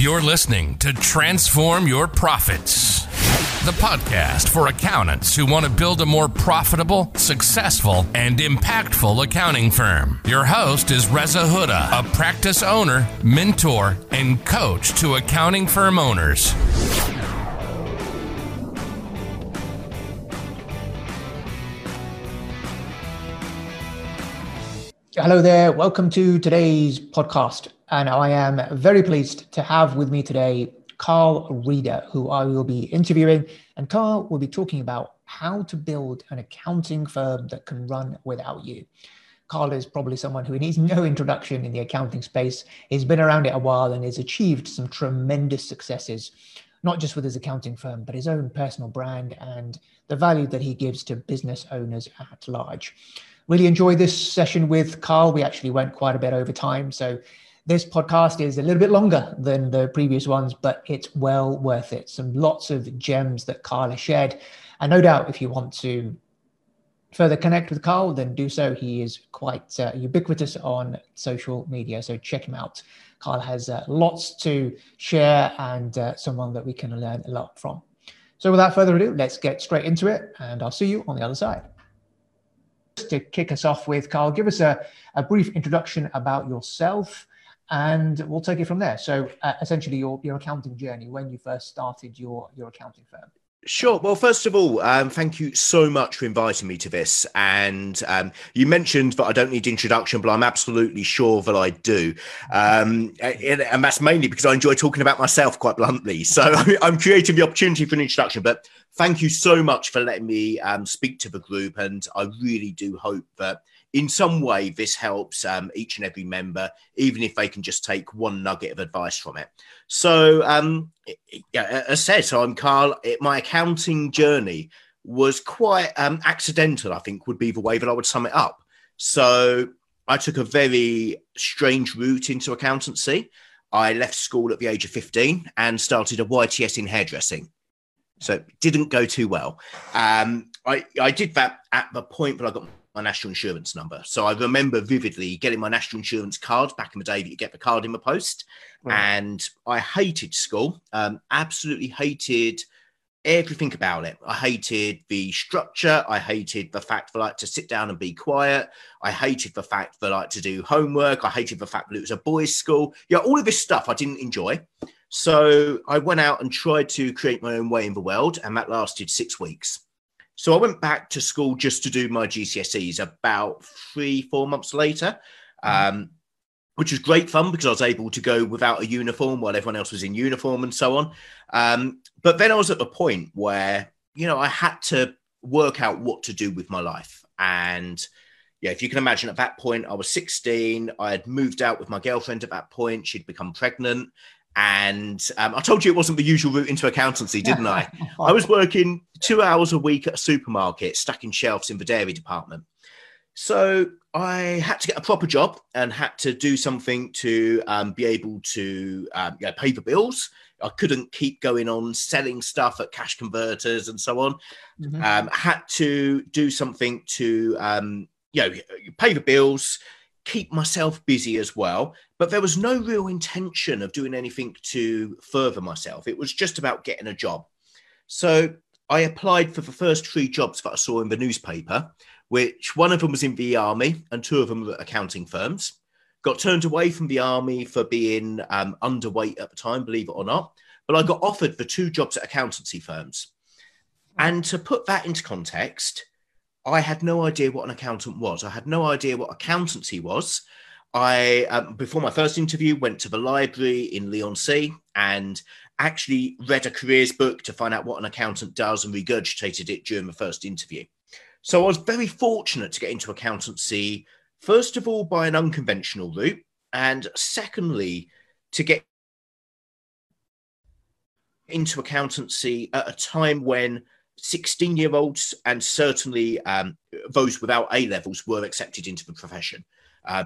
You're listening to Transform Your Profits, the podcast for accountants who want to build a more profitable, successful, and impactful accounting firm. Your host is Reza Huda, a practice owner, mentor, and coach to accounting firm owners. Hello there. Welcome to today's podcast. And I am very pleased to have with me today Carl Reeder, who I will be interviewing. And Carl will be talking about how to build an accounting firm that can run without you. Carl is probably someone who needs no introduction in the accounting space. He's been around it a while and has achieved some tremendous successes, not just with his accounting firm, but his own personal brand and the value that he gives to business owners at large. Really enjoyed this session with Carl. We actually went quite a bit over time. So this podcast is a little bit longer than the previous ones, but it's well worth it. Some lots of gems that Carl has shared. And no doubt if you want to further connect with Carl, then do so. He is quite ubiquitous on social media. So check him out. Carl has lots to share and someone that we can learn a lot from. So without further ado, let's get straight into it. And I'll see you on the other side. To kick us off with, Carl, give us a brief introduction about yourself and we'll take it from there. So essentially your accounting journey, when you first started your accounting firm. Sure. Well, first of all, thank you so much for inviting me to this. And you mentioned that I don't need introduction, but I'm absolutely sure that I do. And that's mainly because I enjoy talking about myself, quite bluntly. So I'm creating the opportunity for an introduction, but thank you so much for letting me speak to the group. And I really do hope that in some way this helps each and every member, even if they can just take one nugget of advice from it. So as said, so I'm Carl. My accounting journey was quite accidental, I think would be the way that I would sum it up. So I took a very strange route into accountancy. I left school at the age of 15 and started a YTS in hairdressing. So it didn't go too well. I did that at the point that I got my national insurance number. So I remember vividly getting my national insurance card back in the day that you get the card in the post. Right. And I hated school, absolutely hated everything about it. I hated the structure. I hated the fact that I like to sit down and be quiet. I hated the fact that I like to do homework. I hated the fact that it was a boys' school. Yeah, all of this stuff I didn't enjoy. So I went out and tried to create my own way in the world, and that lasted 6 weeks. So I went back to school just to do my GCSEs about 3-4 months later, which was great fun because I was able to go without a uniform while everyone else was in uniform and so on. But then I was at the point where, you know, I had to work out what to do with my life. And yeah, if you can imagine at that point, I was 16. I had moved out with my girlfriend at that point. She'd become pregnant. And I told you it wasn't the usual route into accountancy, didn't I? I was working 2 hours a week at a supermarket, stacking shelves in the dairy department. So I had to get a proper job and had to do something to be able to pay the bills. I couldn't keep going on selling stuff at cash converters and so on. Mm-hmm. I had to do something to pay the bills, keep myself busy as well. But there was no real intention of doing anything to further myself. It was just about getting a job. So I applied for the first 3 jobs that I saw in the newspaper, which one of them was in the army and 2 of them were accounting firms. Got turned away from the army for being underweight at the time, believe it or not. But I got offered the 2 jobs at accountancy firms. And to put that into context, I had no idea what an accountant was. I had no idea what accountancy was. I, before my first interview, went to the library in Leon C and actually read a careers book to find out what an accountant does and regurgitated it during the first interview. So I was very fortunate to get into accountancy, first of all, by an unconventional route, and secondly, to get into accountancy at a time when 16-year-olds and certainly those without A-levels were accepted into the profession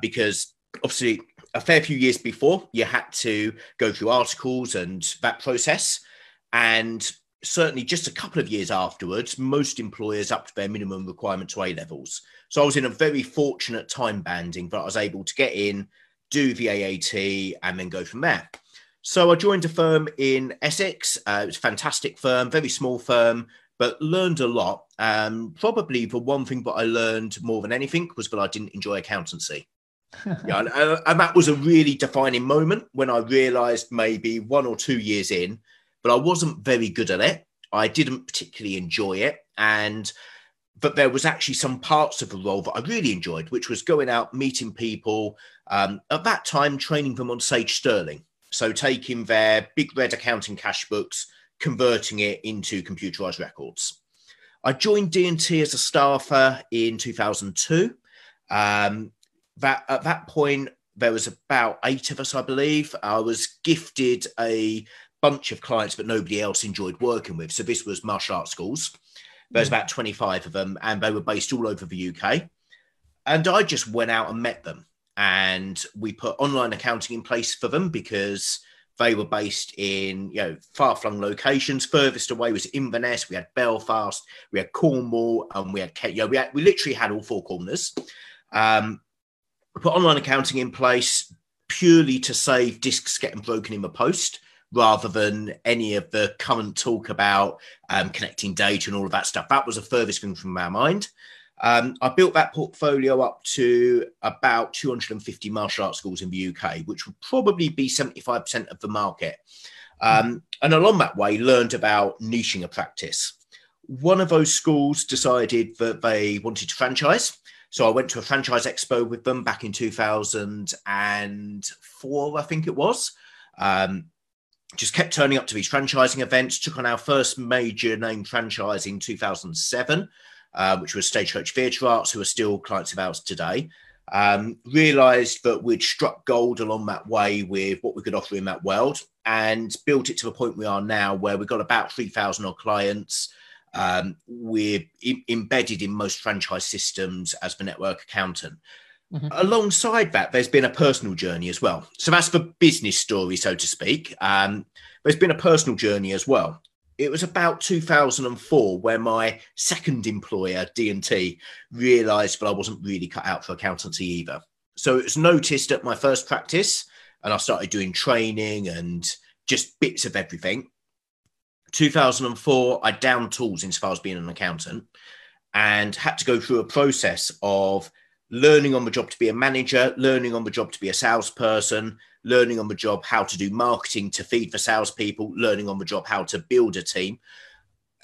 because obviously a fair few years before you had to go through articles and that process, and certainly just a couple of years afterwards most employers upped their minimum requirement to A-levels. So I was in a very fortunate time banding that I was able to get in, do the AAT and then go from there. So I joined a firm in Essex. It was a fantastic firm, very small firm, but learned a lot. Probably the one thing that I learned more than anything was that I didn't enjoy accountancy. Yeah, and that was a really defining moment when I realised maybe 1 or 2 years in, but I wasn't very good at it. I didn't particularly enjoy it. But there was actually some parts of the role that I really enjoyed, which was going out, meeting people, at that time, training them on Sage Sterling. So taking their big red accounting cash books, converting it into computerised records. I joined D&T as a staffer in 2002. At that point, there was about 8 of us, I believe. I was gifted a bunch of clients that nobody else enjoyed working with. So this was martial arts schools. There's about 25 of them, and they were based all over the UK. And I just went out and met them. And we put online accounting in place for them because they were based in, you know, far-flung locations. Furthest away was Inverness. We had Belfast, we had Cornwall, and we had Kent. You know, we literally had all 4 corners. We put online accounting in place purely to save discs getting broken in the post, rather than any of the current talk about connecting data and all of that stuff. That was the furthest thing from our mind. I built that portfolio up to about 250 martial arts schools in the UK, which would probably be 75% of the market. And along that way, learned about niching a practice. One of those schools decided that they wanted to franchise. So I went to a franchise expo with them back in 2004, I think it was. Just kept turning up to these franchising events, took on our first major name franchise in 2007, which was Stagecoach Theatre Arts, who are still clients of ours today. Realised that we'd struck gold along that way with what we could offer in that world, and built it to the point we are now, where we've got about 3,000 odd clients. We're embedded in most franchise systems as the network accountant. Mm-hmm. Alongside that, there's been a personal journey as well. So that's the business story, so to speak. There's been a personal journey as well. It was about 2004 where my second employer, D&T, realised that I wasn't really cut out for accountancy either. So it was noticed at my first practice, and I started doing training and just bits of everything. 2004, I downed tools insofar as being an accountant, and had to go through a process of learning on the job to be a manager, learning on the job to be a salesperson, learning on the job how to do marketing to feed the salespeople, learning on the job how to build a team.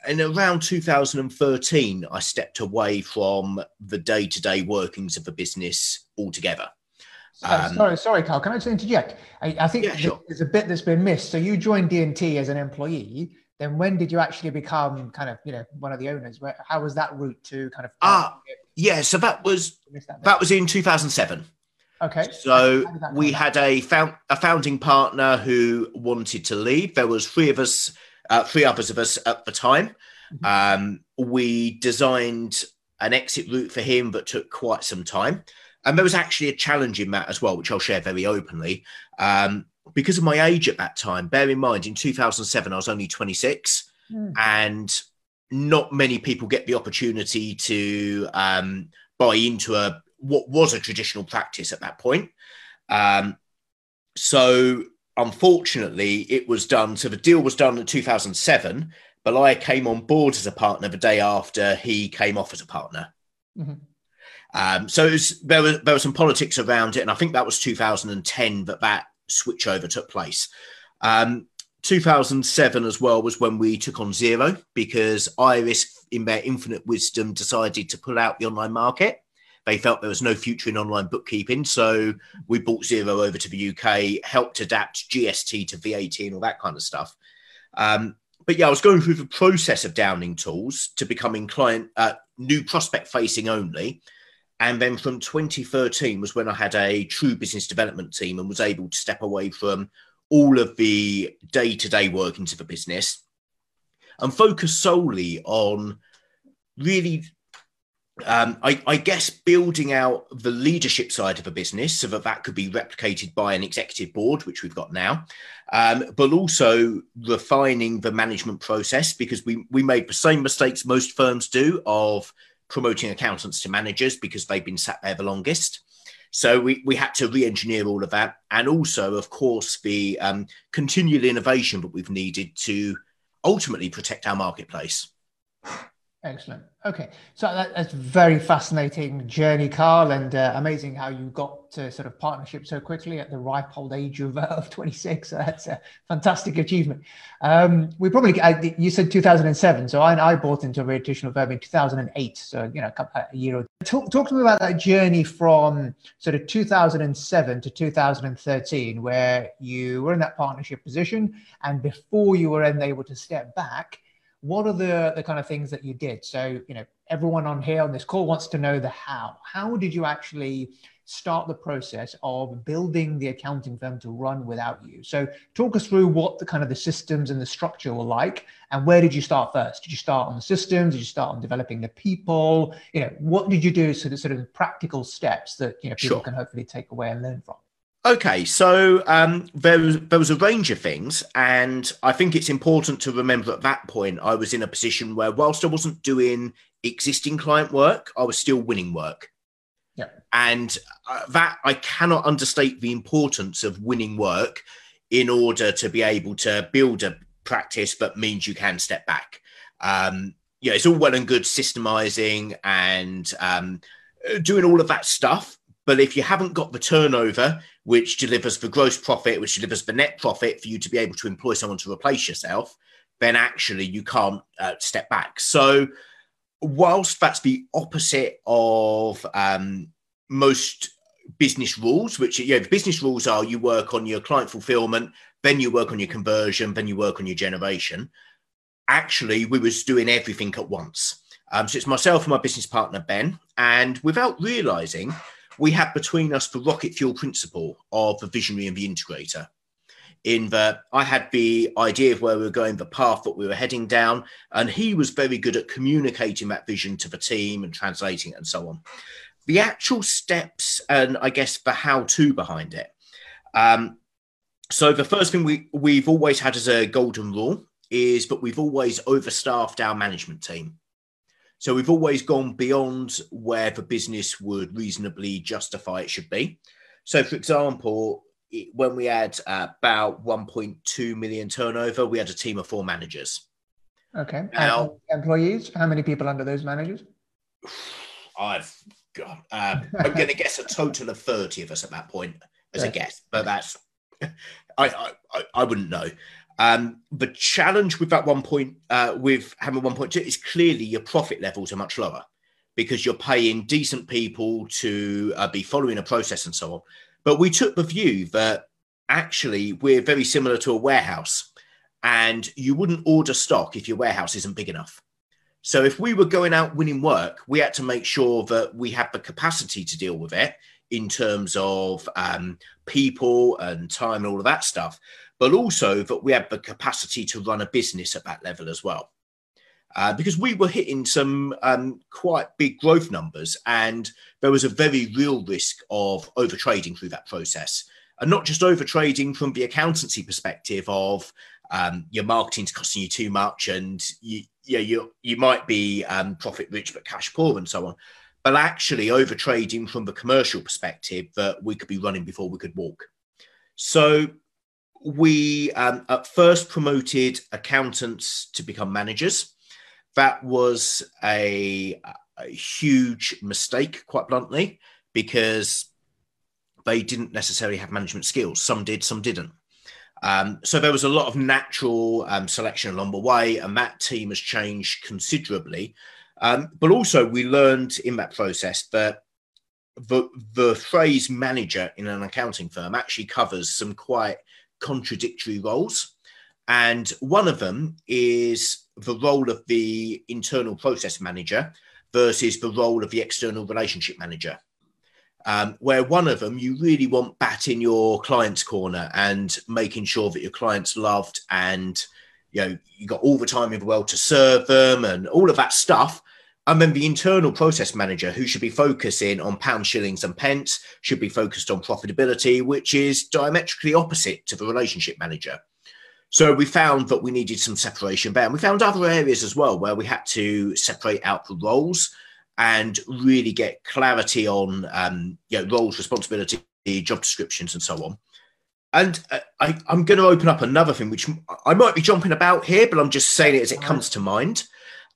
And around 2013, I stepped away from the day-to-day workings of the business altogether. Sorry, Carl, can I just interject? I think there's a bit that's been missed. So you joined D&T as an employee. Then when did you actually become kind of, you know, one of the owners? How was that route to kind of... Yeah, so that was in 2007. Okay. So we had a founding partner who wanted to leave. There was 3 others of us at the time. Mm-hmm. We designed an exit route for him that took quite some time. And there was actually a challenge in that as well, which I'll share very openly. Because of my age at that time, bear in mind, in 2007, I was only 26. Mm. And not many people get the opportunity to buy into what was a traditional practice at that point. So unfortunately, it was done. So the deal was done in 2007, but I came on board as a partner the day after he came off as a partner. Mm-hmm. So it was, there was some politics around it. And I think that was 2010 that switchover took place. 2007 as well was when we took on Xero, because Iris, in their infinite wisdom, decided to pull out the online market. They felt there was no future in online bookkeeping. So we bought Xero over to the UK, helped adapt GST to VAT and all that kind of stuff. But yeah, I was going through the process of downing tools to becoming client, new prospect facing only. And then from 2013 was when I had a true business development team and was able to step away from all of the day-to-day workings of a business and focus solely on really, I guess, building out the leadership side of a business so that that could be replicated by an executive board, which we've got now, but also refining the management process, because we made the same mistakes most firms do of promoting accountants to managers because they've been sat there the longest. So we had to re-engineer all of that. And also, of course, the continual innovation that we've needed to ultimately protect our marketplace. Excellent. Okay. So that's a very fascinating journey, Carl, and amazing how you got to sort of partnership so quickly at the ripe old age of 26. So that's a fantastic achievement. We probably, you said 2007. So I bought into a traditional verb in 2008. So, you know, a year or two. Talk to me about that journey from sort of 2007 to 2013, where you were in that partnership position. And before you were then able to step back, what are the kind of things that you did? So, you know, everyone on here on this call wants to know the how. How did you actually start the process of building the accounting firm to run without you? So talk us through what the kind of the systems and the structure were like, and where did you start first? Did you start on the systems? Did you start on developing the people? You know, what did you do, sort of practical steps that, you know, people Sure. can hopefully take away and learn from? Okay, so there was a range of things, and I think it's important to remember at that point I was in a position where, whilst I wasn't doing existing client work, I was still winning work. Yeah. And that, I cannot understate the importance of winning work in order to be able to build a practice that means you can step back. Yeah, it's all well and good systemizing and doing all of that stuff, but if you haven't got the turnover, which delivers the gross profit, which delivers the net profit for you to be able to employ someone to replace yourself, then actually you can't step back. So whilst that's the opposite of most business rules, which, you know, the business rules are you work on your client fulfillment, then you work on your conversion, then you work on your generation. Actually, we was doing everything at once. So it's myself and my business partner, Ben, and without realizing, we had between us the rocket fuel principle of the visionary and the integrator, in that I had the idea of where we were going, the path that we were heading down, and he was very good at communicating that vision to the team and translating it and so on. The actual steps and, I guess, the how-to behind it. So the first thing we've always had as a golden rule is that we've always overstaffed our management team. So we've always gone beyond where the business would reasonably justify it should be. So, for example, when we had about 1.2 million turnover, we had a team of 4 managers. Okay. Now, and employees, how many people under those managers? I'm going to guess a total of 30 of us at that point as a guess, but that's, I wouldn't know. The challenge with that with having 1.2 is clearly your profit levels are much lower because you're paying decent people to be following a process and so on. But we took the view that actually we're very similar to a warehouse, and you wouldn't order stock if your warehouse isn't big enough. So if we were going out winning work, we had to make sure that we had the capacity to deal with it in terms of people and time and all of that stuff, but also that we had the capacity to run a business at that level as well. Because we were hitting some quite big growth numbers, and there was a very real risk of overtrading through that process. And not just overtrading from the accountancy perspective of your marketing's costing you too much, and you might be profit rich but cash poor and so on, but actually overtrading from the commercial perspective that we could be running before we could walk. So we at first promoted accountants to become managers. That was a huge mistake, quite bluntly, because they didn't necessarily have management skills. Some did, some didn't. So there was a lot of natural selection along the way, and that team has changed considerably. But also we learned in that process that the phrase manager in an accounting firm actually covers some quite contradictory roles, and one of them is the role of the internal process manager versus the role of the external relationship manager, where one of them you really want bat in your client's corner and making sure that your client's loved, and you know you got all the time in the world to serve them and all of that stuff. And then the internal process manager, who should be focusing on pounds, shillings and pence, should be focused on profitability, which is diametrically opposite to the relationship manager. So we found that we needed some separation there. And we found other areas as well where we had to separate out the roles and really get clarity on roles, responsibility, job descriptions, and so on. And I'm going to open up another thing, which I might be jumping about here, but I'm just saying it as it comes to mind.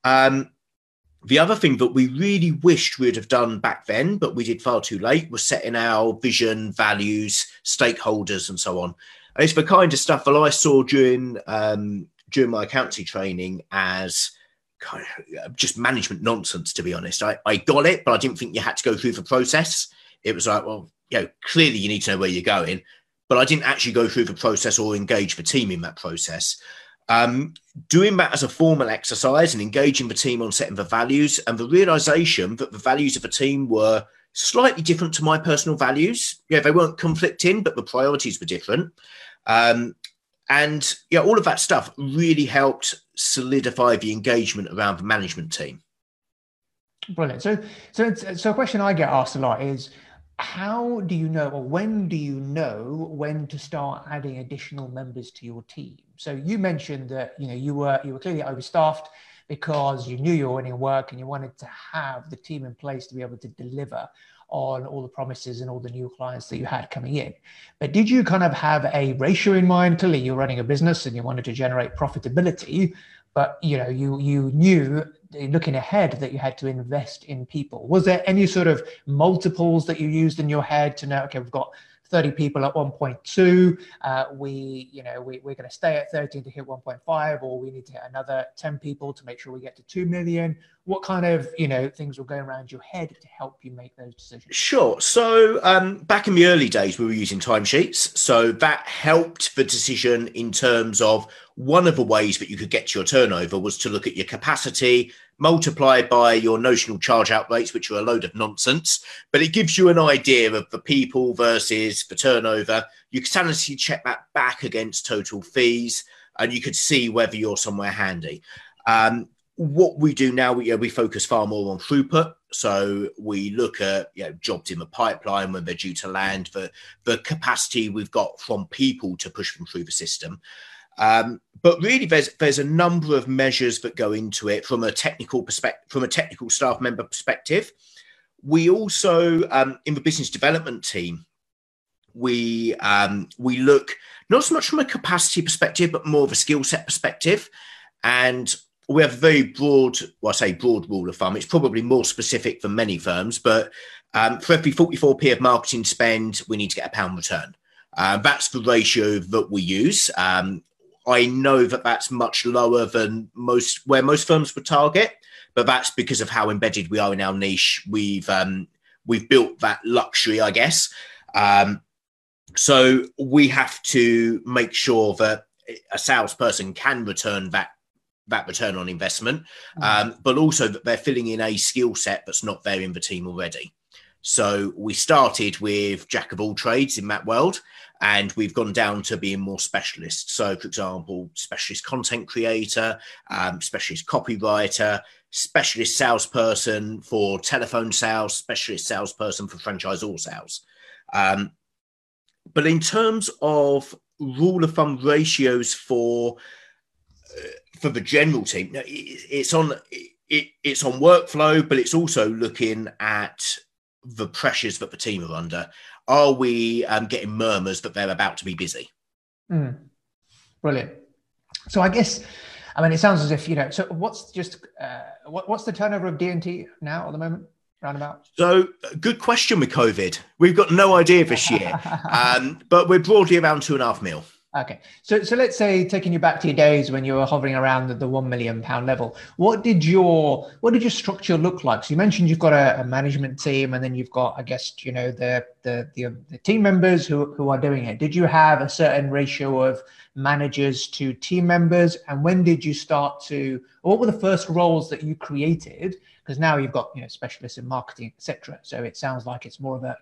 The other thing that we really wished we'd have done back then, but we did far too late, was setting our vision, values, stakeholders, and so on. And it's the kind of stuff that I saw during my accountancy training as kind of just management nonsense, to be honest. I got it, but I didn't think you had to go through the process. It was like, well, clearly you need to know where you're going. But I didn't actually go through the process or engage the team in that process. Doing that as a formal exercise and engaging the team on setting the values, and the realization that the values of the team were slightly different to my personal values. They weren't conflicting, but the priorities were different. All of that stuff really helped solidify the engagement around the management team. Brilliant. So a question I get asked a lot is, how do you know, or when do you know when to start adding additional members to your team? So you mentioned that you were clearly overstaffed because you knew you were winning work and you wanted to have the team in place to be able to deliver on all the promises and all the new clients that you had coming in. But did you kind of have a ratio in mind? Clearly you're running a business and you wanted to generate profitability, but you knew looking ahead that you had to invest in people. Was there any sort of multiples that you used in your head to know, okay, we've got 30 people at 1.2, we're going to stay at 13 to hit 1.5, or we need to hit another 10 people to make sure we get to 2 million? What kind of, things will go around your head to help you make those decisions? Sure. So back in the early days, we were using timesheets. So that helped the decision in terms of one of the ways that you could get to your turnover was to look at your capacity multiplied by your notional charge out rates, which are a load of nonsense, but it gives you an idea of the people versus the turnover. You can sanity check that back against total fees, and you could see whether you're somewhere handy. What we do now, we focus far more on throughput. So we look at jobs in the pipeline when they're due to land, the capacity we've got from people to push them through the system. But really, there's a number of measures that go into it from a technical perspective, from a technical staff member perspective. We also, in the business development team, we look not so much from a capacity perspective, but more of a skill set perspective. And we have a very broad, broad rule of thumb. It's probably more specific than many firms, but for every 44p of marketing spend, we need to get a £1 return. That's the ratio that we use. I know that that's much lower than most firms would target, but that's because of how embedded we are in our niche. We've built that luxury, I guess. So we have to make sure that a salesperson can return that return on investment, but also that they're filling in a skill set that's not there in the team already. So we started with jack of all trades in that world, and we've gone down to being more specialists. So, for example, specialist content creator, specialist copywriter, specialist salesperson for telephone sales, specialist salesperson for franchisor sales. But in terms of rule of thumb ratios for the general team, it's on workflow, but it's also looking at the pressures that the team are under. Are we getting murmurs that they're about to be busy? Brilliant. So I guess, it sounds as if, so what's the turnover of D&T now at the moment? Roundabout. So good question with COVID. We've got no idea this year, but we're broadly around 2.5 million. Okay. So let's say, taking you back to your days when you were hovering around the £1 million level, what did your structure look like? So you mentioned you've got a management team, and then you've got, I guess, the team members who are doing it. Did you have a certain ratio of managers to team members? And when did you what were the first roles that you created? Because now you've got, specialists in marketing, et cetera. So it sounds like it's more of a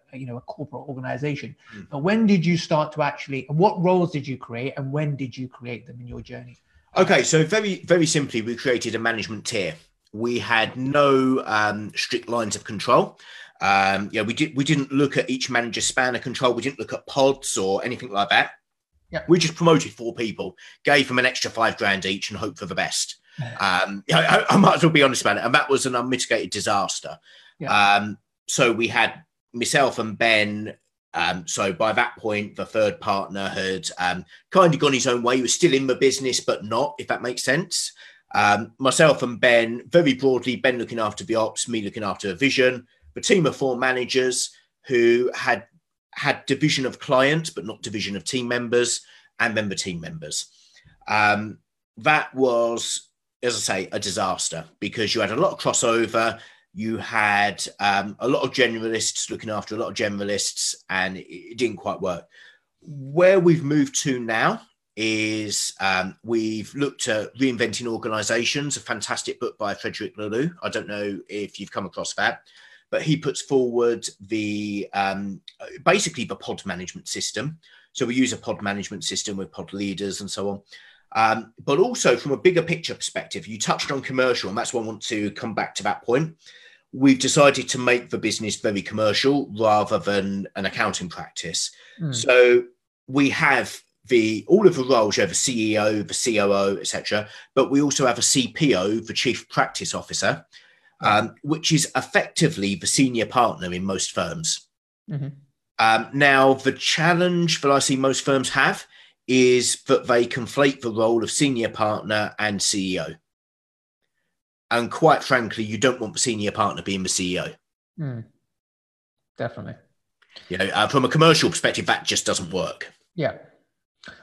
corporate organization. But when did you start to what roles did you create, and when did you create them in your journey? Okay, so very, very simply, we created a management tier. We had no strict lines of control. We didn't look at each manager's span of control. We didn't look at pods or anything like that. Yeah. We just promoted 4 people, gave them an extra £5,000 each, and hoped for the best. I might as well be honest about it. And that was an unmitigated disaster. Yeah. So we had myself and Ben. So by that point, the third partner had kind of gone his own way. He was still in the business, but not, if that makes sense. Myself and Ben, very broadly, Ben looking after the ops, me looking after the vision, the team of four managers who had division of clients, but not division of team members, and then the team members. That was, as I say, a disaster because you had a lot of crossover. You had a lot of generalists looking after a lot of generalists, and it didn't quite work. Where we've moved to now is we've looked at Reinventing Organizations, a fantastic book by Frederick Laloux. I don't know if you've come across that, but he puts forward the basically the pod management system. So we use a pod management system with pod leaders and so on. But also from a bigger picture perspective, you touched on commercial, and that's why I want to come back to that point. We've decided to make the business very commercial rather than an accounting practice. Mm. So we have all of the roles, you have a CEO, the COO, etc., but we also have a CPO, the Chief Practice Officer, which is effectively the senior partner in most firms. Mm-hmm. Now, the challenge that I see most firms have is that they conflate the role of senior partner and CEO. And quite frankly, you don't want the senior partner being the CEO. Mm. Definitely. You know, from a commercial perspective, that just doesn't work. Yeah.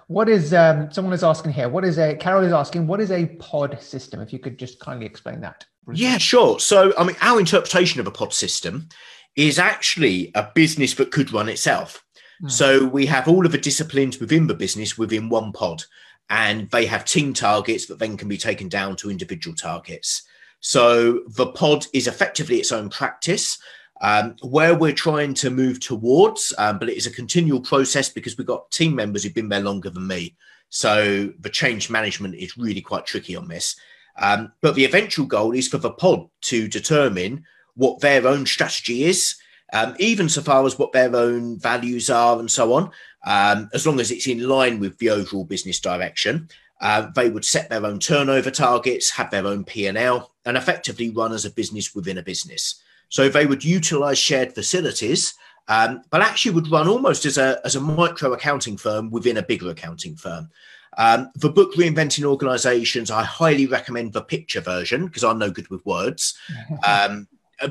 What is, someone is asking here, Carol is asking, what is a pod system? If you could just kindly explain that. Yeah, sure. So, I mean, our interpretation of a pod system is actually a business that could run itself. So we have all of the disciplines within the business within one pod, and they have team targets that then can be taken down to individual targets. So the pod is effectively its own practice, where we're trying to move towards, but it is a continual process because we've got team members who've been there longer than me. So the change management is really quite tricky on this. But the eventual goal is for the pod to determine what their own strategy is, even so far as what their own values are and so on, as long as it's in line with the overall business direction. They would set their own turnover targets, have their own P&L, and effectively run as a business within a business. So they would utilise shared facilities, but actually would run almost as a micro accounting firm within a bigger accounting firm. The book Reinventing Organisations, I highly recommend the picture version because I'm no good with words.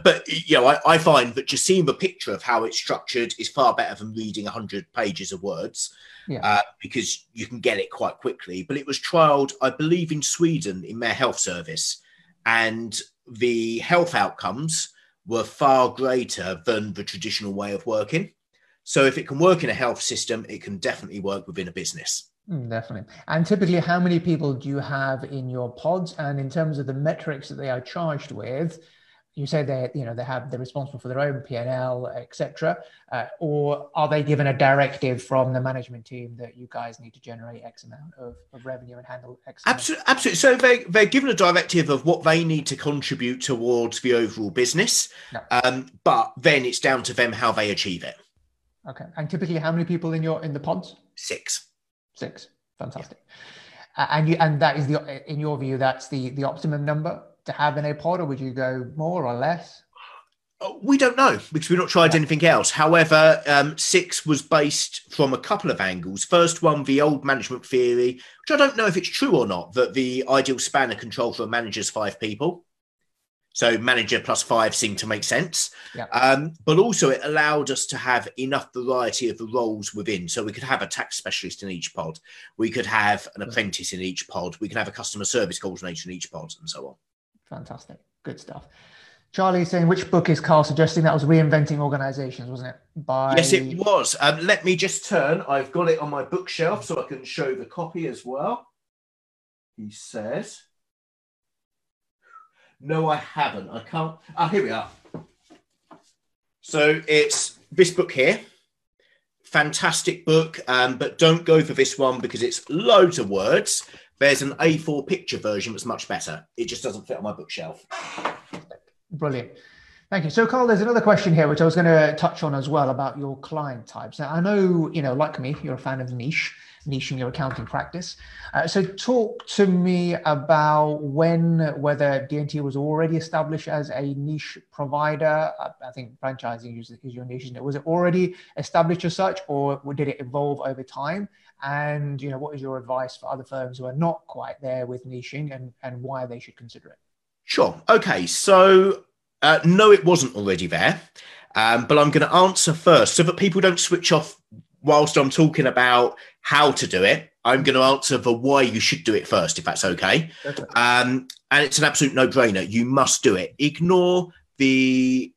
But, you know, I find that just seeing the picture of how it's structured is far better than reading 100 pages of words, because you can get it quite quickly. But it was trialled, I believe, in Sweden in their health service. And the health outcomes were far greater than the traditional way of working. So if it can work in a health system, it can definitely work within a business. Definitely. And typically, how many people do you have in your pods? And in terms of the metrics that they are charged with, you say they're responsible for their own P&L, etc., or are they given a directive from the management team that you guys need to generate X amount of revenue and handle X? Absolutely. So they're given a directive of what they need to contribute towards the overall business, but then it's down to them how they achieve it. Okay. And typically, how many people in the pods? Six. Fantastic. Yeah. And that is in your view, that's the optimum number to have in a pod, or would you go more or less? We don't know because we've not tried anything else. However, six was based from a couple of angles. First one, the old management theory, which I don't know if it's true or not, that the ideal span of control for a manager is 5 people. So manager plus 5 seemed to make sense. Yeah. But also it allowed us to have enough variety of the roles within. So we could have a tax specialist in each pod. We could have an apprentice in each pod. We could have a customer service coordinator in each pod and so on. Fantastic. Good stuff. Charlie saying, which book is Carl suggesting? That was Reinventing Organizations, wasn't it? Yes, it was. Let me just turn. I've got it on my bookshelf so I can show the copy as well. He says, no, I haven't. I can't. Ah, here we are. So it's this book here. Fantastic book, but don't go for this one because it's loads of words. There's an A4 picture version that's much better. It just doesn't fit on my bookshelf. Brilliant. Thank you. So, Carl, there's another question here, which I was going to touch on as well about your client types. Now, I know, like me, you're a fan of niche. niching your accounting practice. So talk to me about whether D&T was already established as a niche provider. I think franchising is your niche, isn't it? Was it already established as such, or did it evolve over time? And you know, what is your advice for other firms who are not quite there with niching, and why they should consider it? Sure. Okay. So no, it wasn't already there. But I'm going to answer first so that people don't switch off whilst I'm talking about how to do it. I'm going to answer the why you should do it first, if that's okay. And it's an absolute no-brainer. You must do it. Ignore the...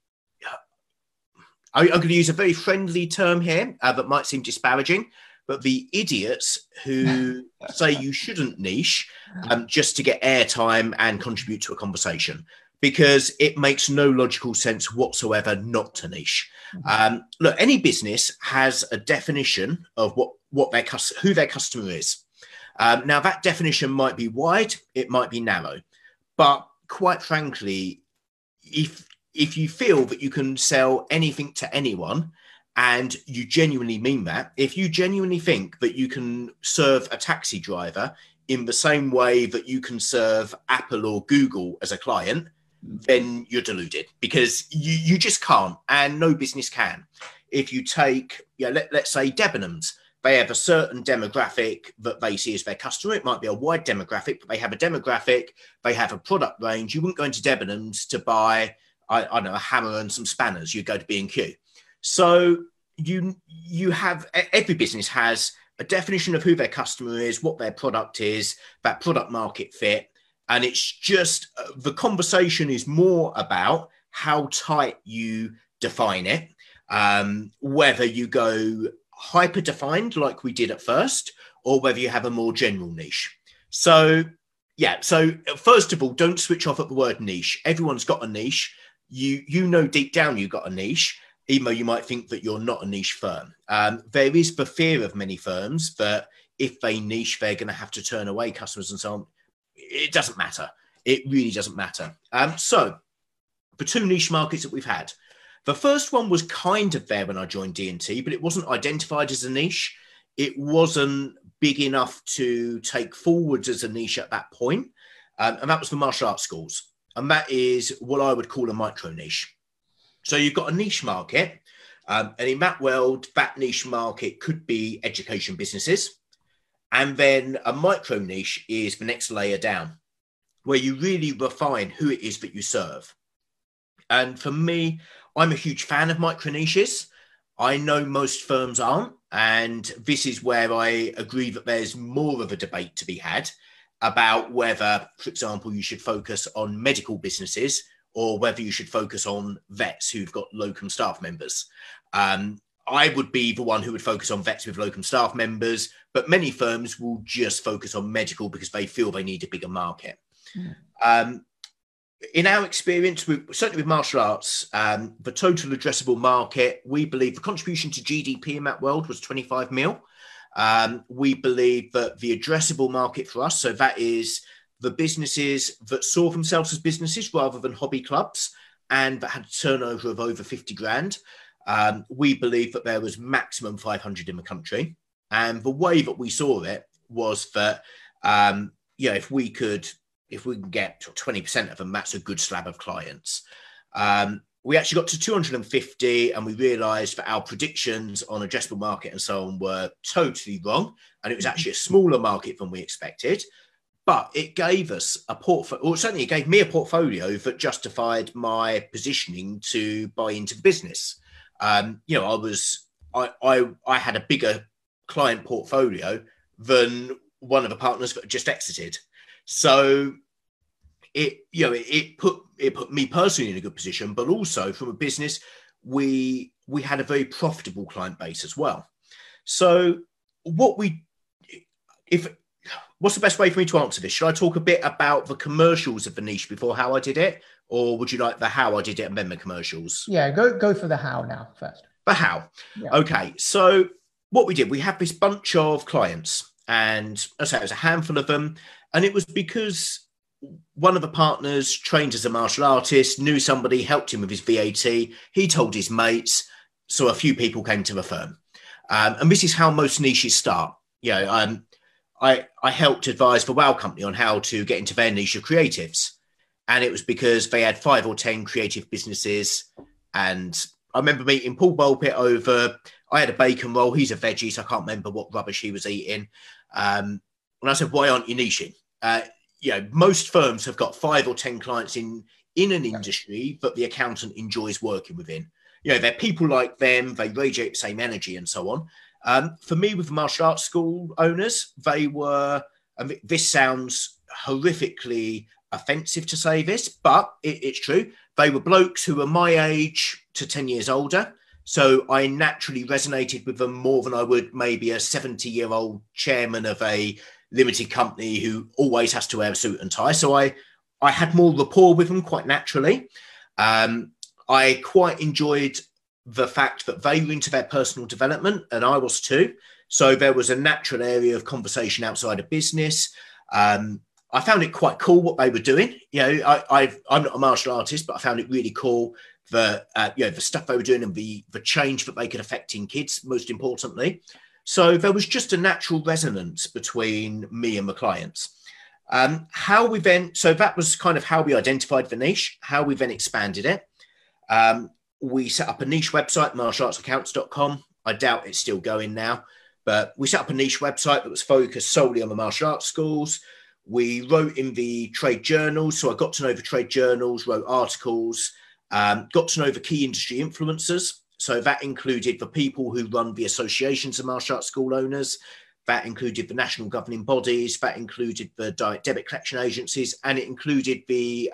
I'm going to use a very friendly term here that might seem disparaging, but the idiots who say you shouldn't niche just to get airtime and contribute to a conversation, because it makes no logical sense whatsoever not to niche. Look, any business has a definition of who their customer is. Now, that definition might be wide, it might be narrow, but quite frankly, if you feel that you can sell anything to anyone, and you genuinely mean that, if you genuinely think that you can serve a taxi driver in the same way that you can serve Apple or Google as a client, then you're deluded, because you just can't, and no business can. If you take, let's say Debenhams, they have a certain demographic that they see as their customer. It might be a wide demographic, but they have a demographic, they have a product range. You wouldn't go into Debenhams to buy, I don't know, a hammer and some spanners. You'd go to B&Q. So you have, every business has a definition of who their customer is, what their product is, that product market fit. And it's just, the conversation is more about how tight you define it, whether you go hyper defined like we did at first, or whether you have a more general niche. So yeah, so first of all, don't switch off at the word niche. Everyone's got a niche. You know deep down you've got a niche, even though you might think that you're not a niche firm. There is the fear of many firms that if they niche, they're going to have to turn away customers and so on. It doesn't matter. It really doesn't matter. So the two niche markets that we've had, the first one was kind of there when I joined D&T, but it wasn't identified as a niche. It wasn't big enough to take forward as a niche at that point. And that was the martial arts schools. And that is what I would call a micro niche. So you've got a niche market, and in that world, that niche market could be education businesses. And then a micro niche is the next layer down, where you really refine who it is that you serve. And for me, I'm a huge fan of micro niches. I know most firms aren't, and this is where I agree that there's more of a debate to be had about whether, for example, you should focus on medical businesses or whether you should focus on vets who've got locum staff members. I would be the one who would focus on vets with locum staff members, but many firms will just focus on medical because they feel they need a bigger market. Yeah. In our experience, certainly with martial arts, the total addressable market, we believe the contribution to GDP in that world was 25 mil. We believe that the addressable market for us, so that is the businesses that saw themselves as businesses rather than hobby clubs and that had a turnover of over 50 grand. We believe that there was maximum 500 in the country. And the way that we saw it was that, if we can get 20% of them, that's a good slab of clients. We actually got to 250 and we realized that our predictions on addressable market and so on were totally wrong. And it was actually a smaller market than we expected. But it gave us a portfolio, or certainly it gave me a portfolio that justified my positioning to buy into the business. I had a bigger client portfolio than one of the partners that just exited. So it put me personally in a good position, but also from a business, we had a very profitable client base as well. So what's the best way for me to answer this? Should I talk a bit about the commercials of the niche before how I did it? Or would you like the how I did it and then the commercials? Yeah, go for the how now first. The how. Yeah. Okay, so what we did, we had this bunch of clients and as I say, it was a handful of them. And it was because one of the partners trained as a martial artist, knew somebody, helped him with his VAT. He told his mates. So a few people came to the firm. And this is how most niches start. you know, I helped advise the Wow Company on how to get into their niche of creatives. And it was because they had 5 or 10 creative businesses. And I remember meeting Paul Bulpit over, I had a bacon roll. He's a veggie, so I can't remember what rubbish he was eating. And I said, why aren't you niching? You know, most firms have got 5 or 10 clients in an industry that the accountant enjoys working within. You know, they're people like them. They radiate the same energy and so on. For me, with the martial arts school owners, they were, and this sounds horrifically offensive to say this, but it's true. They were blokes who were my age to 10 years older. So I naturally resonated with them more than I would maybe a 70-year-old chairman of a limited company who always has to wear a suit and tie. So I had more rapport with them quite naturally. I quite enjoyed the fact that they were into their personal development and I was too. So there was a natural area of conversation outside of business. I found it quite cool what they were doing. You know, I'm not a martial artist, but I found it really cool the stuff they were doing and the change that they could affect in kids, most importantly. So there was just a natural resonance between me and the clients. So that was kind of how we identified the niche, how we then expanded it. We set up a niche website, martialartsaccounts.com. I doubt it's still going now, but we set up a niche website that was focused solely on the martial arts schools. We wrote in the trade journals. So I got to know the trade journals, wrote articles, got to know the key industry influencers. So that included the people who run the associations of martial arts school owners. That included the national governing bodies. That included the direct debit collection agencies. And it included the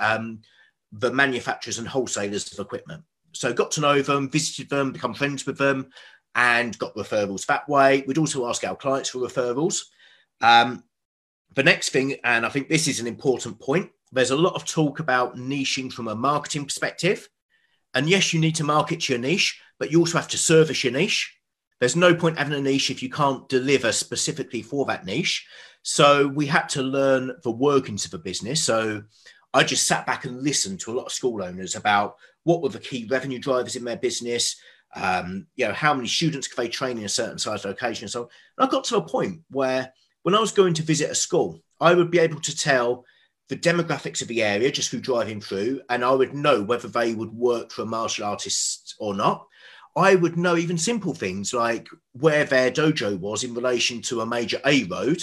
manufacturers and wholesalers of equipment. So got to know them, visited them, become friends with them, and got referrals that way. We'd also ask our clients for referrals. The next thing, and I think this is an important point, there's a lot of talk about niching from a marketing perspective. And yes, you need to market your niche, but you also have to service your niche. There's no point having a niche if you can't deliver specifically for that niche. So we had to learn the workings of a business. So I just sat back and listened to a lot of school owners about what were the key revenue drivers in their business, you know, how many students could they train in a certain size location. So I got to a point where when I was going to visit a school, I would be able to tell the demographics of the area just through driving through, and I would know whether they would work for a martial artist or not. I would know even simple things like where their dojo was in relation to a major A road.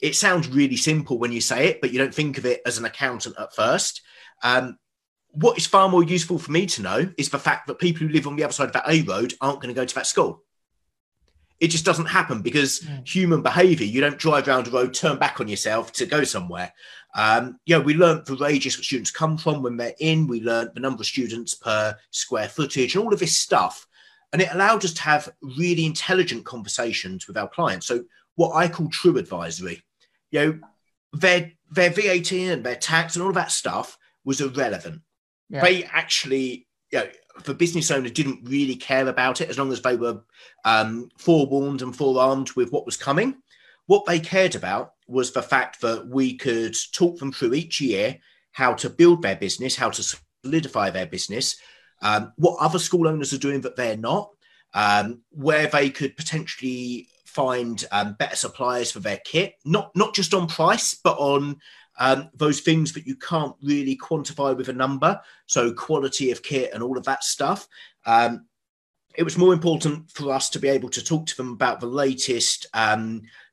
It sounds really simple when you say it, but you don't think of it as an accountant at first. What is far more useful for me to know is the fact that people who live on the other side of that A road aren't going to go to that school. It just doesn't happen because human behavior, you don't drive around a road, turn back on yourself to go somewhere. You know, we learned the ranges that students come from when they're in, we learned the number of students per square footage and all of this stuff. And it allowed us to have really intelligent conversations with our clients. So what I call true advisory, you know, their VAT and their tax and all of that stuff was irrelevant. Yeah. They actually, you know, the business owner didn't really care about it as long as they were forewarned and forearmed with what was coming. What they cared about was the fact that we could talk them through each year how to build their business, how to solidify their business, what other school owners are doing that they're not, where they could potentially find better suppliers for their kit, not just on price, but on those things that you can't really quantify with a number. So quality of kit and all of that stuff. It was more important for us to be able to talk to them about the latest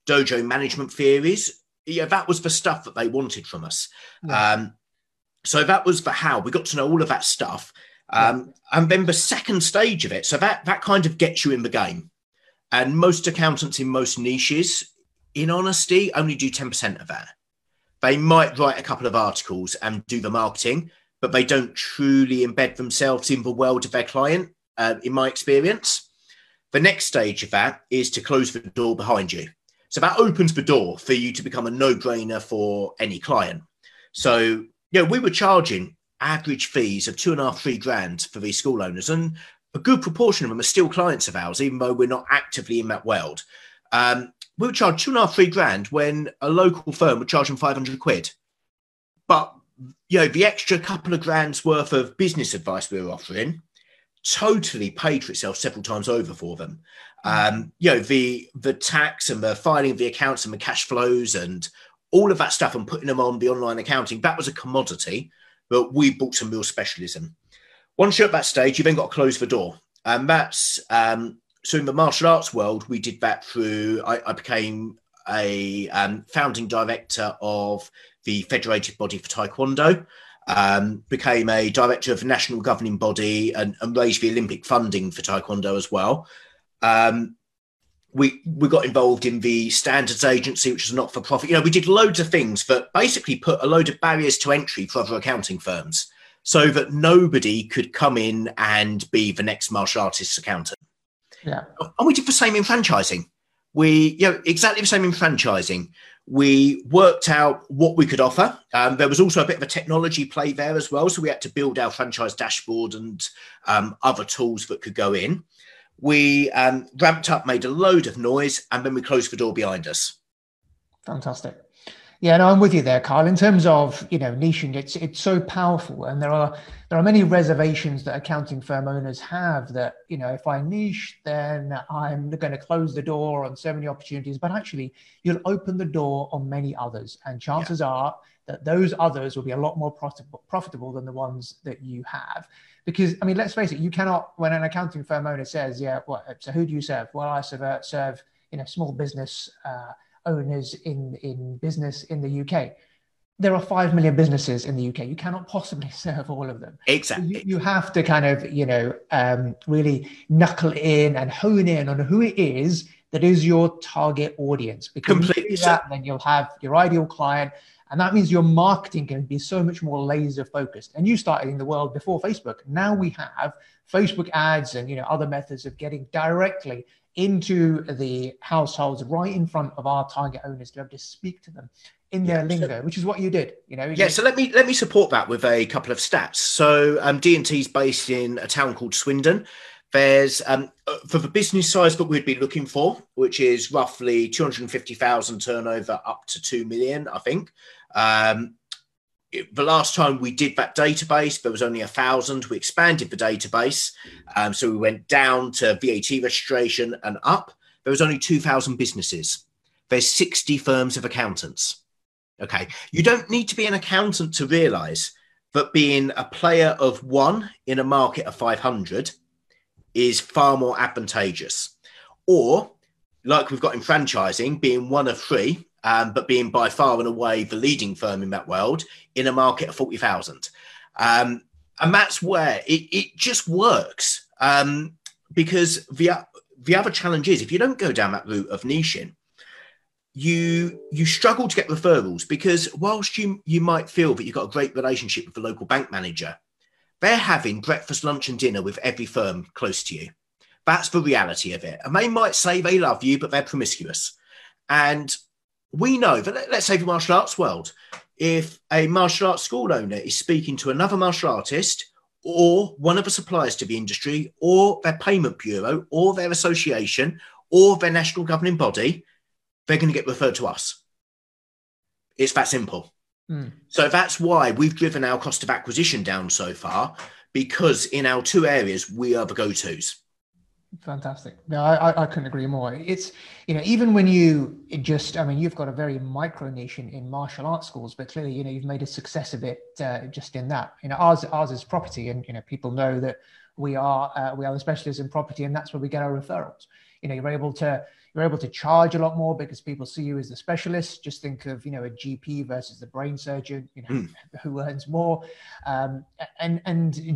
dojo management theories. Yeah, that was the stuff that they wanted from us. Yeah. So that was the how. We got to know all of that stuff. And then the second stage of it, so that kind of gets you in the game. And most accountants in most niches, in honesty, only do 10% of that. They might write a couple of articles and do the marketing, but they don't truly embed themselves in the world of their client, in my experience. The next stage of that is to close the door behind you. So that opens the door for you to become a no-brainer for any client. So, you know, we were charging average fees of £2,500-3,000 for these school owners, and a good proportion of them are still clients of ours, even though we're not actively in that world. We were charged £2,500-3,000 when a local firm would charge them £500. But, you know, the extra couple of grand's worth of business advice we were offering totally paid for itself several times over for them. You know, the tax and the filing of the accounts and the cash flows and all of that stuff and putting them on the online accounting, that was a commodity, but we bought some real specialism. Once you're at that stage, you've then got to close the door. And that's, so in the martial arts world, we did that through, I became a founding director of the Federated Body for Taekwondo, became a director of the National Governing Body and raised the Olympic funding for Taekwondo as well. We got involved in the Standards Agency, which is not for profit. You know, we did loads of things that basically put a load of barriers to entry for other accounting firms so that nobody could come in and be the next martial artist's accountant. Yeah. And we did the same in franchising. We, you know, exactly the same in franchising. We worked out what we could offer. There was also a bit of a technology play there as well. So we had to build our franchise dashboard and other tools that could go in. We ramped up, made a load of noise, and then we closed the door behind us. Fantastic. Yeah, and no, I'm with you there, Carl. In terms of, you know, niching, it's so powerful, and there are many reservations that accounting firm owners have that, you know, if I niche, then I'm going to close the door on so many opportunities. But actually, you'll open the door on many others, and chances are that those others will be a lot more profitable than the ones that you have. Because, I mean, let's face it, you cannot, when an accounting firm owner says, yeah, well, so who do you serve? Well, I serve, you know, small business owners in business in the UK. There are 5 million businesses in the UK. You cannot possibly serve all of them. Exactly. So you have to kind of, you know, really knuckle in and hone in on who it is that is your target audience. Because completely. You do that, and then you'll have your ideal client. And that means your marketing can be so much more laser focused. And you started in the world before Facebook. Now we have Facebook ads and, you know, other methods of getting directly into the households right in front of our target owners to be able to speak to them in their lingo, which is what you did, you know. Yeah. So let me support that with a couple of stats. So D&T is based in a town called Swindon. There's, for the business size that we'd be looking for, which is roughly 250,000 turnover up to 2 million, I think. The last time we did that database, there was only 1,000. We expanded the database. So we went down to VAT registration and up. There was only 2,000 businesses. There's 60 firms of accountants. Okay. You don't need to be an accountant to realize that being a player of one in a market of 500 is far more advantageous. Or, like we've got in franchising, being one of three, but being by far and away the leading firm in that world in a market of 40,000. And that's where it just works. Because the other challenge is, if you don't go down that route of niching, you struggle to get referrals, because whilst you might feel that you've got a great relationship with the local bank manager, they're having breakfast, lunch and dinner with every firm close to you. That's the reality of it. And they might say they love you, but they're promiscuous. And we know that, let's say the martial arts world, if a martial arts school owner is speaking to another martial artist or one of the suppliers to the industry or their payment bureau or their association or their national governing body, they're going to get referred to us. It's that simple. So that's why we've driven our cost of acquisition down so far, because in our two areas, we are the go-tos. Fantastic. No, I couldn't agree more. It's, you know, even when you just, I mean, you've got a very micro niche in martial arts schools, but clearly, you know, you've made a success of it just in that. You know, ours is property, and, you know, people know that we are the specialists in property, and that's where we get our referrals. You know, you're able to charge a lot more because people see you as the specialist. Just think of, you know, a GP versus the brain surgeon, you know, who earns more. And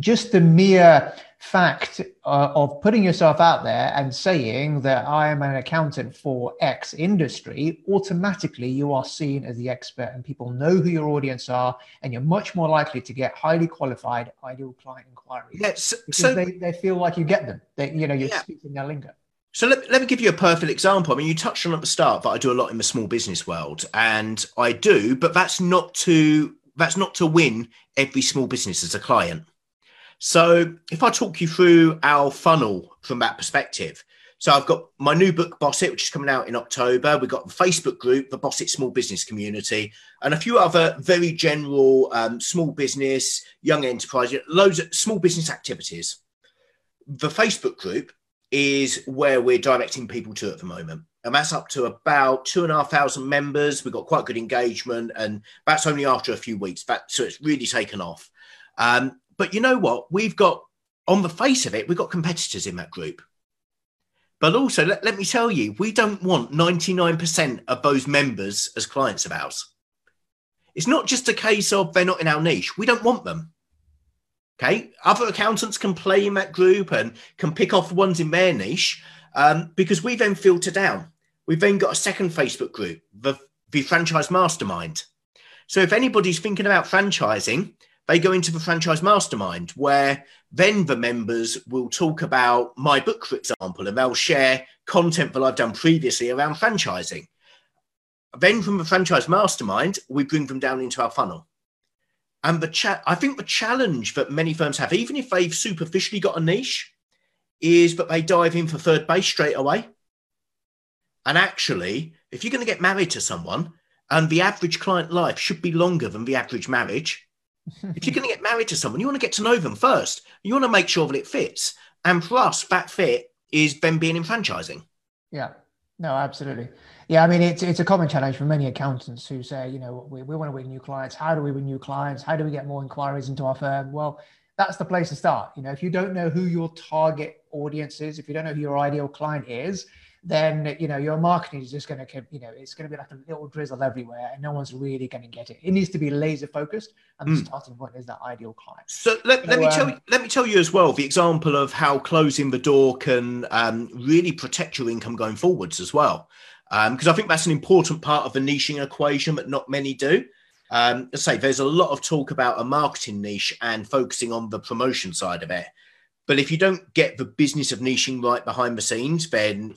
just the mere fact of putting yourself out there and saying that I am an accountant for X industry, automatically you are seen as the expert, and people know who your audience are, and you're much more likely to get highly qualified, ideal client inquiries. Yes, so they feel like you get them. They, you know, you're speaking their lingo. So let me give you a perfect example. I mean, you touched on at the start that I do a lot in the small business world, and I do, but that's not to win every small business as a client. So if I talk you through our funnel from that perspective, so I've got my new book, Bossit, which is coming out in October. We've got the Facebook group, the Bossit Small Business Community, and a few other very general small business, young enterprise, loads of small business activities. The Facebook group is where we're directing people to at the moment. And that's up to about 2,500 members. We've got quite good engagement, and that's only after a few weeks. So it's really taken off. But you know what? We've got, on the face of it, we've got competitors in that group. But also, let me tell you, we don't want 99% of those members as clients of ours. It's not just a case of they're not in our niche. We don't want them. Okay? Other accountants can play in that group and can pick off the ones in their niche. Because we then filter down. We've then got a second Facebook group, the Franchise Mastermind. So if anybody's thinking about franchising, they go into the Franchise Mastermind, where then the members will talk about my book, for example, and they'll share content that I've done previously around franchising. Then from the Franchise Mastermind, we bring them down into our funnel. And I think the challenge that many firms have, even if they've superficially got a niche, is that they dive in for third base straight away. And actually, if you're going to get married to someone, and the average client life should be longer than the average marriage, if you're going to get married to someone, you want to get to know them first. You want to make sure that it fits. And for us, that fit is them being in franchising. Yeah, no, absolutely. Yeah, I mean, it's a common challenge for many accountants who say, you know, we want to win new clients. How do we win new clients? How do we get more inquiries into our firm? Well, that's the place to start. You know, if you don't know who your target audience is, if you don't know who your ideal client is, then, you know, your marketing is just going to, you know, it's going to be like a little drizzle everywhere and no one's really going to get it. It needs to be laser focused. And the starting point is that ideal client. So let me tell you as well, the example of how closing the door can really protect your income going forwards as well. Because I think that's an important part of the niching equation that not many do. Let's say there's a lot of talk about a marketing niche and focusing on the promotion side of it. But if you don't get the business of niching right behind the scenes, then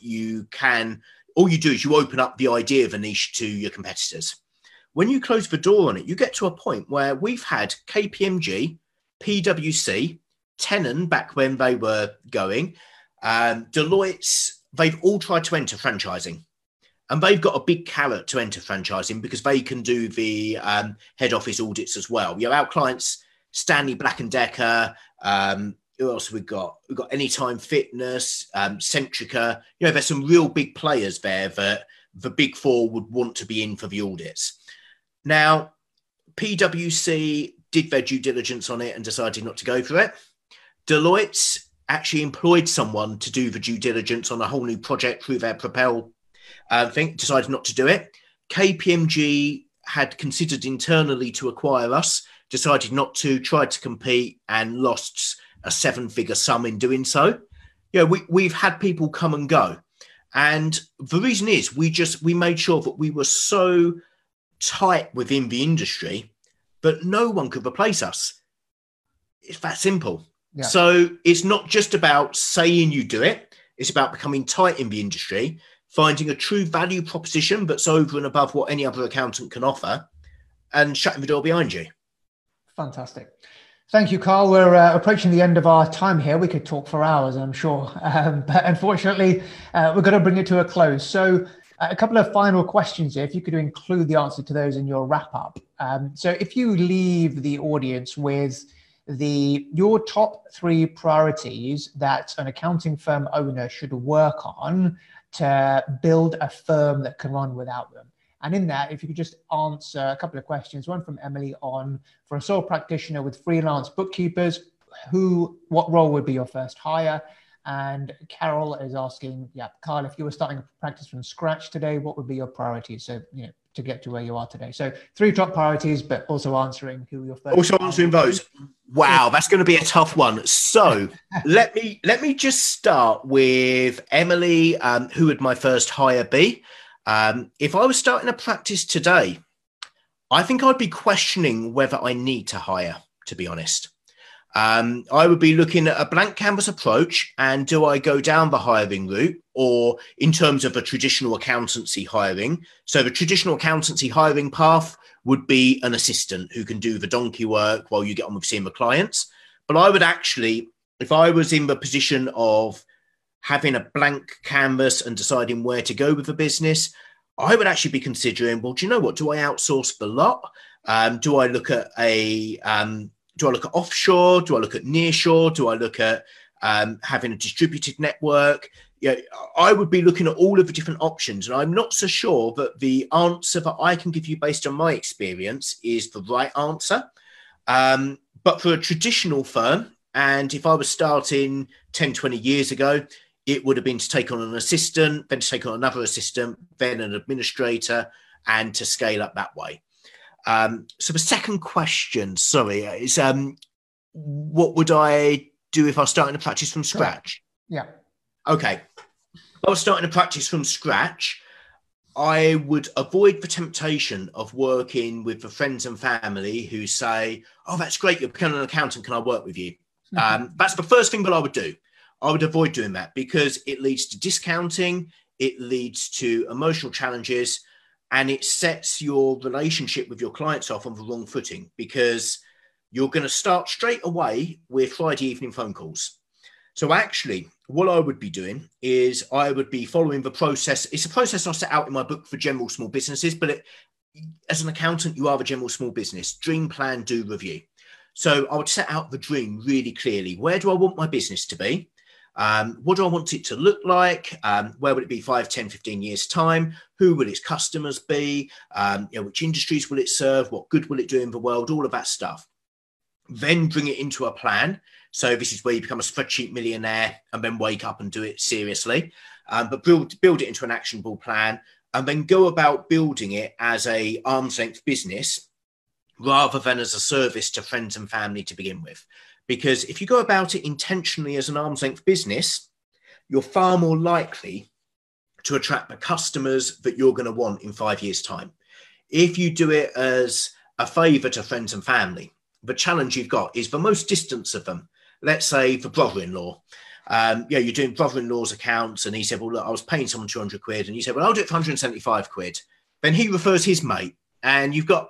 all you do is you open up the idea of a niche to your competitors. When you close the door on it, you get to a point where we've had KPMG, PwC, Tenon back when they were going, Deloitte's, they've all tried to enter franchising. And they've got a big carrot to enter franchising because they can do the head office audits as well. You know, our clients, Stanley Black and Decker, who else have we got? We've got Anytime Fitness, Centrica. You know, there's some real big players there that the big four would want to be in for the audits. Now, PwC did their due diligence on it and decided not to go for it. Deloitte's actually employed someone to do the due diligence on a whole new project through their Propel thing, decided not to do it. KPMG had considered internally to acquire us, decided not to, tried to compete and lost a seven-figure sum in doing so. You know, we've had people come and go. And the reason is we made sure that we were so tight within the industry that no one could replace us. It's that simple. Yeah. So it's not just about saying you do it. It's about becoming tight in the industry, finding a true value proposition that's over and above what any other accountant can offer, and shutting the door behind you. Fantastic. Thank you, Carl. We're approaching the end of our time here. We could talk for hours, I'm sure. But unfortunately, we're going to bring it to a close. So a couple of final questions here, if you could include the answer to those in your wrap up. So if you leave the audience with your top three priorities that an accounting firm owner should work on to build a firm that can run without them. And in that, if you could just answer a couple of questions, one from Emily on, for a sole practitioner with freelance bookkeepers, what role would be your first hire? And Carol is asking, Carl, if you were starting a practice from scratch today, what would be your priorities? So, you know, to get to where you are today. So three top priorities, but also answering who your first. Also answering those. Wow, that's going to be a tough one. So let me just start with Emily. Who would my first hire be? If I was starting a practice today, I think I'd be questioning whether I need to hire, to be honest. I would be looking at a blank canvas approach, and do I go down the hiring route, or in terms of a traditional accountancy hiring? So the traditional accountancy hiring path would be an assistant who can do the donkey work while you get on with seeing the clients. But I would actually, if I was in the position of having a blank canvas and deciding where to go with the business, I would actually be considering, well, do you know what? Do I outsource the lot? Do I look at offshore? Do I look at nearshore? Do I look at having a distributed network. Yeah, I would be looking at all of the different options, and I'm not so sure that the answer that I can give you based on my experience is the right answer. But for a traditional firm, and if I was starting 10, 20 years ago, it would have been to take on an assistant, then to take on another assistant, then an administrator, and to scale up that way. So the second question, sorry, is what would I do if I was starting to practice from scratch? Yeah. Okay, I was starting to practice from scratch. I would avoid the temptation of working with the friends and family who say, oh, that's great, you're becoming an accountant, can I work with you? Mm-hmm. That's the first thing that I would do. I would avoid doing that because it leads to discounting, it leads to emotional challenges, and it sets your relationship with your clients off on the wrong footing, because you're going to start straight away with Friday evening phone calls. So actually, what I would be doing is I would be following the process. It's a process I set out in my book for general small businesses, but as an accountant, you are a general small business. Dream, plan, do, review. So I would set out the dream really clearly. Where do I want my business to be? What do I want it to look like? Where would it be 5, 10, 15 years time? Who will its customers be? Which industries will it serve? What good will it do in the world? All of that stuff. Then bring it into a plan. So this is where you become a spreadsheet millionaire and then wake up and do it seriously. But build it into an actionable plan, and then go about building it as an arm's length business rather than as a service to friends and family to begin with. Because if you go about it intentionally as an arm's length business, you're far more likely to attract the customers that you're going to want in 5 years' time. If you do it as a favour to friends and family, the challenge you've got is the most distance of them. Let's say the brother-in-law. You're doing brother-in-law's accounts, and he said, well, look, I was paying someone 200 quid. And you said, well, I'll do it for 175 quid. Then he refers his mate. And you're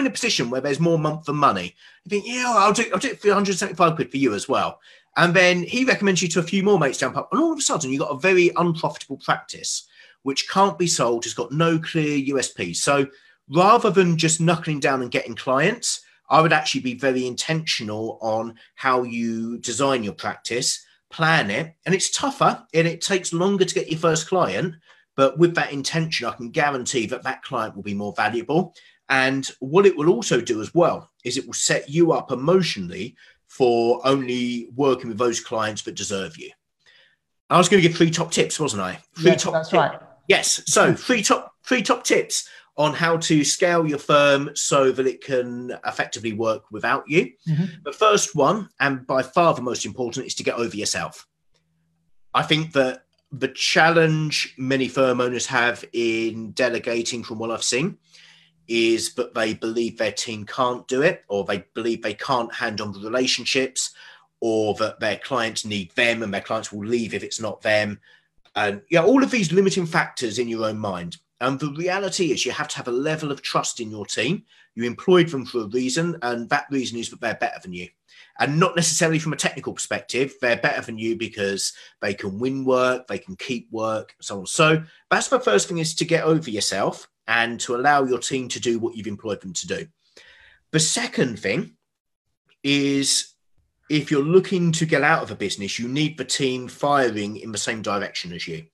in a position where there's more month than money. You think, yeah, I'll do it for 175 quid for you as well. And then he recommends you to a few more mates down pub. And all of a sudden, you've got a very unprofitable practice, which can't be sold, has got no clear USP. So rather than just knuckling down and getting clients, I would actually be very intentional on how you design your practice, plan it. And it's tougher and it takes longer to get your first client. But with that intention, I can guarantee that that client will be more valuable. And what it will also do as well is it will set you up emotionally for only working with those clients that deserve you. I was going to give three top tips, wasn't I? Right. Yes. So three top tips on how to scale your firm so that it can effectively work without you. Mm-hmm. The first one, and by far the most important, is to get over yourself. I think that the challenge many firm owners have in delegating, from what I've seen, is that they believe their team can't do it, or they believe they can't hand on the relationships, or that their clients need them and their clients will leave if it's not them. And all of these limiting factors in your own mind. And the reality is you have to have a level of trust in your team. You employed them for a reason, and that reason is that they're better than you. And not necessarily from a technical perspective. They're better than you because they can win work, they can keep work, so on. So that's the first thing, is to get over yourself and to allow your team to do what you've employed them to do. The second thing is, if you're looking to get out of a business, you need the team firing in the same direction as you.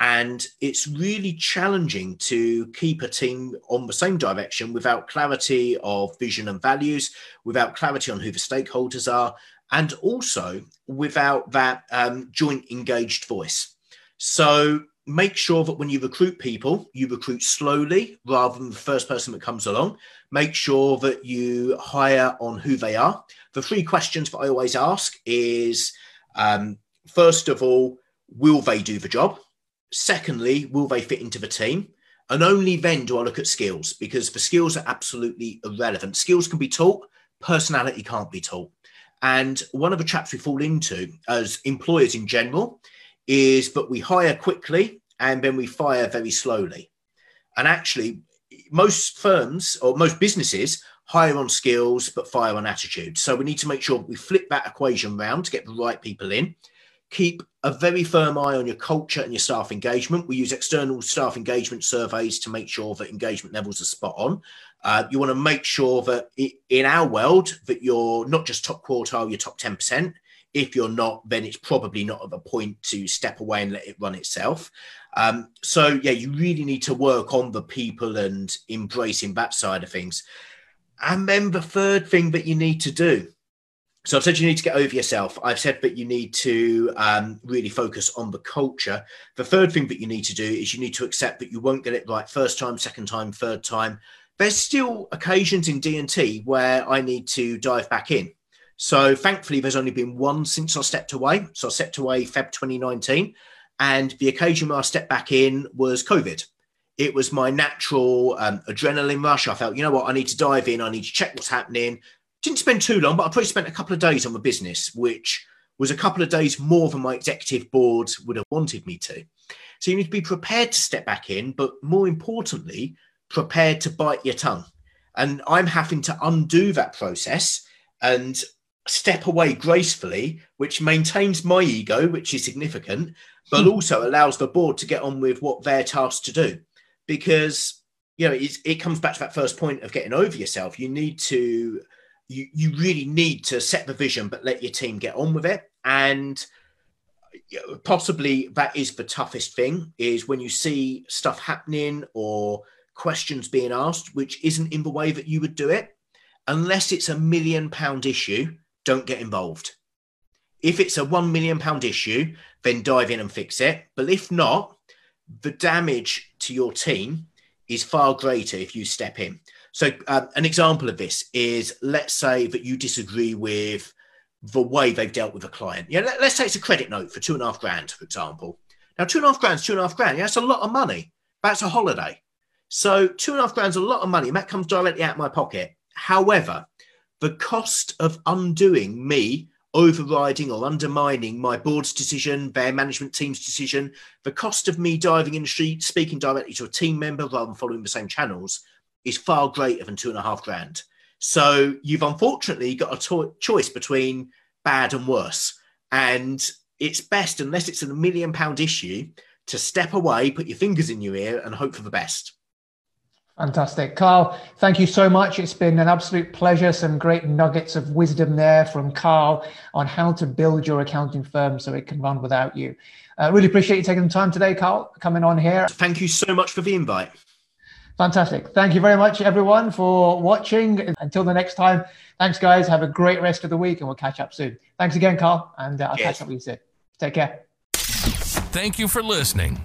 And it's really challenging to keep a team on the same direction without clarity of vision and values, without clarity on who the stakeholders are, and also without that joint engaged voice. So make sure that when you recruit people, you recruit slowly rather than the first person that comes along. Make sure that you hire on who they are. The three questions that I always ask is, first of all, will they do the job? Secondly, will they fit into the team? And only then do I look at skills, because the skills are absolutely irrelevant. Skills can be taught, personality can't be taught. And one of the traps we fall into as employers in general is that we hire quickly and then we fire very slowly. And actually, most firms or most businesses hire on skills but fire on attitude. So we need to make sure we flip that equation round to get the right people in. Keep a very firm eye on your culture and your staff engagement. We use external staff engagement surveys to make sure that engagement levels are spot on. You want to make sure that in our world that you're not just top quartile, you're top 10%. If you're not, then it's probably not at the point to step away and let it run itself. So yeah, you really need to work on the people and embracing that side of things. And then the third thing that you need to do. So I've said you need to get over yourself. I've said that you need to really focus on the culture. The third thing that you need to do is you need to accept that you won't get it right first time, second time, third time. There's still occasions in D&T where I need to dive back in. So thankfully, there's only been one since I stepped away. So I stepped away Feb 2019, and the occasion where I stepped back in was COVID. It was my natural adrenaline rush. I felt, you know what, I need to dive in. I need to check what's happening. Didn't spend too long, but I probably spent a couple of days on the business, which was a couple of days more than my executive board would have wanted me to. So you need to be prepared to step back in, but more importantly, prepared to bite your tongue. And I'm having to undo that process and step away gracefully, which maintains my ego, which is significant, but also allows the board to get on with what they're tasked to do. Because, you know, it comes back to that first point of getting over yourself. You need to, you really need to set the vision, but let your team get on with it. And possibly that is the toughest thing, is when you see stuff happening or questions being asked, which isn't in the way that you would do it. Unless it's £1 million issue, don't get involved. If it's a £1 million issue, then dive in and fix it. But if not, the damage to your team is far greater if you step in. So an example of this is, let's say that you disagree with the way they've dealt with a client. Yeah, let's say it's a credit note for £2,500, for example. Now, £2,500 is £2,500. Yeah, that's a lot of money. That's a holiday. So £2,500 is a lot of money. And that comes directly out of my pocket. However, the cost of undoing me overriding or undermining my board's decision, their management team's decision, the cost of me diving in the street, speaking directly to a team member rather than following the same channels, is far greater than £2,500. So you've unfortunately got a choice between bad and worse. And it's best, unless it's £1 million issue, to step away, put your fingers in your ear and hope for the best. Fantastic. Carl, thank you so much. It's been an absolute pleasure. Some great nuggets of wisdom there from Carl on how to build your accounting firm so it can run without you. Really appreciate you taking the time today, Carl, coming on here. Thank you so much for the invite. Fantastic. Thank you very much, everyone, for watching. Until the next time, thanks, guys. Have a great rest of the week, and we'll catch up soon. Thanks again, Carl, and I'll catch up with you soon. Take care. Thank you for listening.